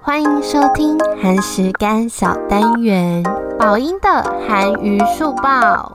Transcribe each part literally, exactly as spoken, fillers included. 欢迎收听韩食柑小单元，宝音的韩娱速报。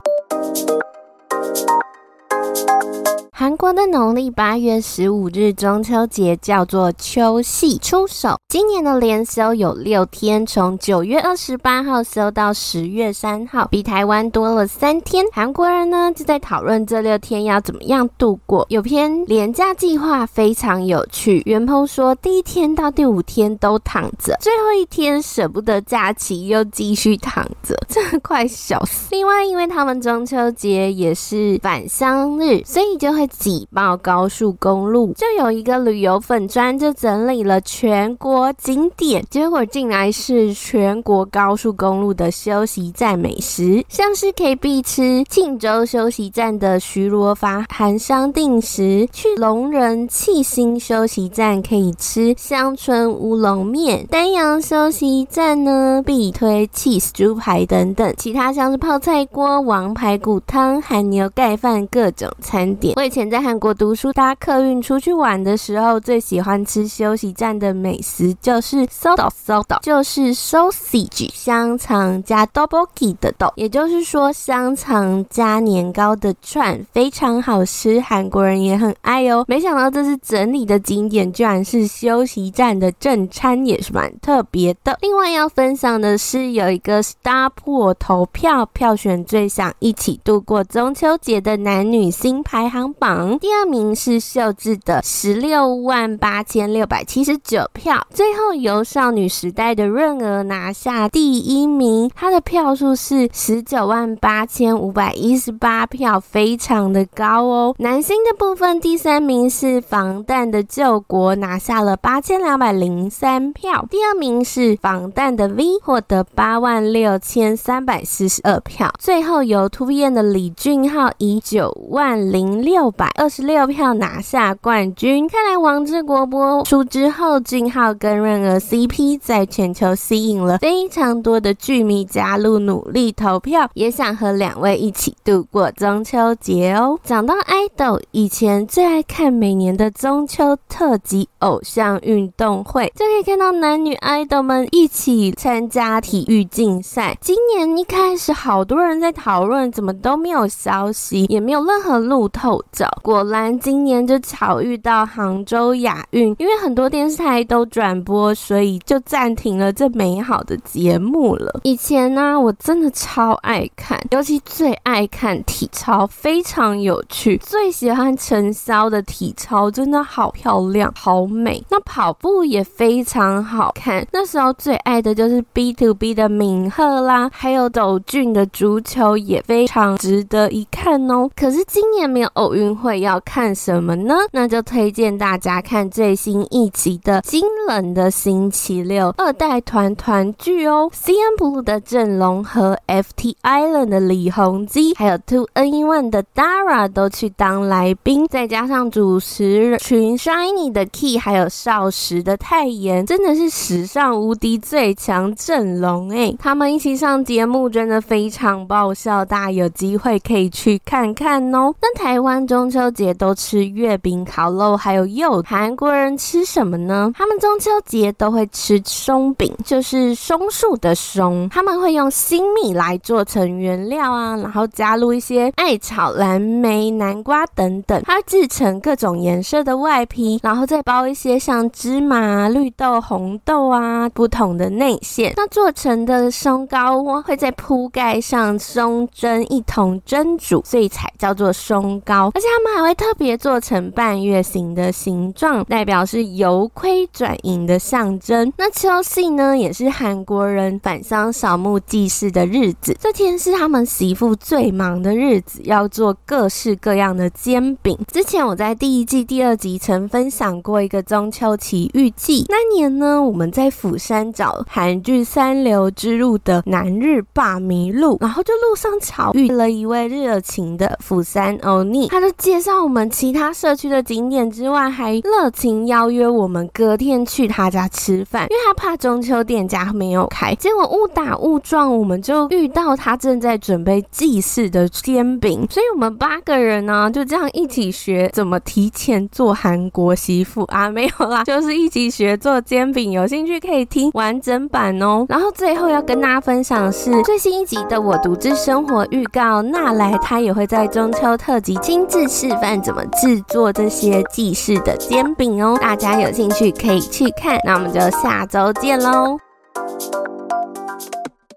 韩国的农历八月十五日中秋节叫做秋夕出手，今年的连休有六天，从九月二十八号休到十月三号，比台湾多了三天。韩国人呢就在讨论这六天要怎么样度过，有篇连假计划非常有趣。袁鹏说，第一天到第五天都躺着，最后一天舍不得假期又继续躺着，真的快笑死。另外因为他们中秋节也是返乡日，所以就会挤爆高速公路，就有一个旅游粉专就整理了全国景点，结果竟然是全国高速公路的休息站美食，像是可以必吃庆州休息站的徐罗发韩商定食，去龙仁气星休息站可以吃香椿乌龙面，丹阳休息站呢必推 cheese 猪排等等，其他像是泡菜锅、王排骨汤、韩牛盖饭各种餐点。以前在韩国读书搭客运出去玩的时候，最喜欢吃休息站的美食就是 sodso， 就是 sausage 香肠加 tteokbokki 的豆，也就是说香肠加年糕的串，非常好吃，韩国人也很爱哦。没想到这次整理的景点居然是休息站的正餐，也是蛮特别的。另外要分享的是，有一个 Star Pool 投票票选最想一起度过中秋节的男女星排行榜，第二名是秀智的十六万八千六百七十九票，最后由少女时代的润儿拿下第一名，她的票数是十九万八千五百一十八票，非常的高哦。男星的部分，第三名是防弹的救国，拿下了八千两百零三票，第二名是防弹的 V， 获得八万六千三百四十二票，最后由 two P M 的李俊昊以九万零六百二十六票拿下冠军。看来王志国播出之后，俊昊跟润儿 C P 在全球吸引了非常多的剧迷加入努力投票，也想和两位一起度过中秋节哦。讲到 I D O L， 以前最爱看每年的中秋特辑偶像运动会，就可以看到男女 I D O L 们一起参加体育竞赛。今年一开始好多人在讨论，怎么都没有消息，也没有任何路透，果然今年就巧遇到杭州亚运，因为很多电视台都转播，所以就暂停了这美好的节目了。以前呢、啊、我真的超爱看，尤其最爱看体操，非常有趣，最喜欢陈潇的体操，真的好漂亮好美，那跑步也非常好看，那时候最爱的就是 B two B 的敏赫啦，还有斗俊的足球也非常值得一看哦。可是今年没有奥运会，要看什么呢？那就推荐大家看最新一集的惊人的星期六二代团团聚哦。 C N B L U E 的郑容和 F T Island 的李弘基，还有 two N E one 的 Dara 都去当来宾，再加上主持群 Shiny 的 Key 还有少时的泰妍，真的是史上无敌最强阵容欸。他们一起上节目真的非常爆笑，大家有机会可以去看看哦。那台湾中秋节都吃月饼、烤肉还有柚子，韩国人吃什么呢？他们中秋节都会吃松饼，就是松树的松，他们会用新米来做成原料啊，然后加入一些艾草、蓝莓、南瓜等等，它制成各种颜色的外皮，然后再包一些像芝麻、绿豆、红豆啊不同的内馅，那做成的松糕会在铺盖上松针一同蒸煮，所以才叫做松糕，而且他们还会特别做成半月形的形状，代表是由亏转盈情的象征。那秋夕呢，也是韩国人返乡扫墓祭祀的日子，这天是他们媳妇最忙的日子，要做各式各样的煎饼。之前我在第一季第二集曾分享过一个中秋奇遇记，那年呢，我们在釜山找韩剧三流之路的南日霸迷路，然后就路上巧遇了一位热情的釜山欧尼，他就介绍我们其他社区的景点之外，还热情邀约我们隔天去他家吃饭，因为他怕中秋店家没有开。结果误打误撞，我们就遇到他正在准备祭祀的煎饼，所以我们八个人呢、啊、就这样一起学怎么提前做韩国媳妇啊，没有啦，就是一起学做煎饼。有兴趣可以听完整版哦。然后最后要跟大家分享的是最新一集的我独自生活预告，娜来她也会在中秋特辑亲自示范怎么制作这些祭祀的煎饼哦，大家有兴趣可以去看。那我们就下周见咯。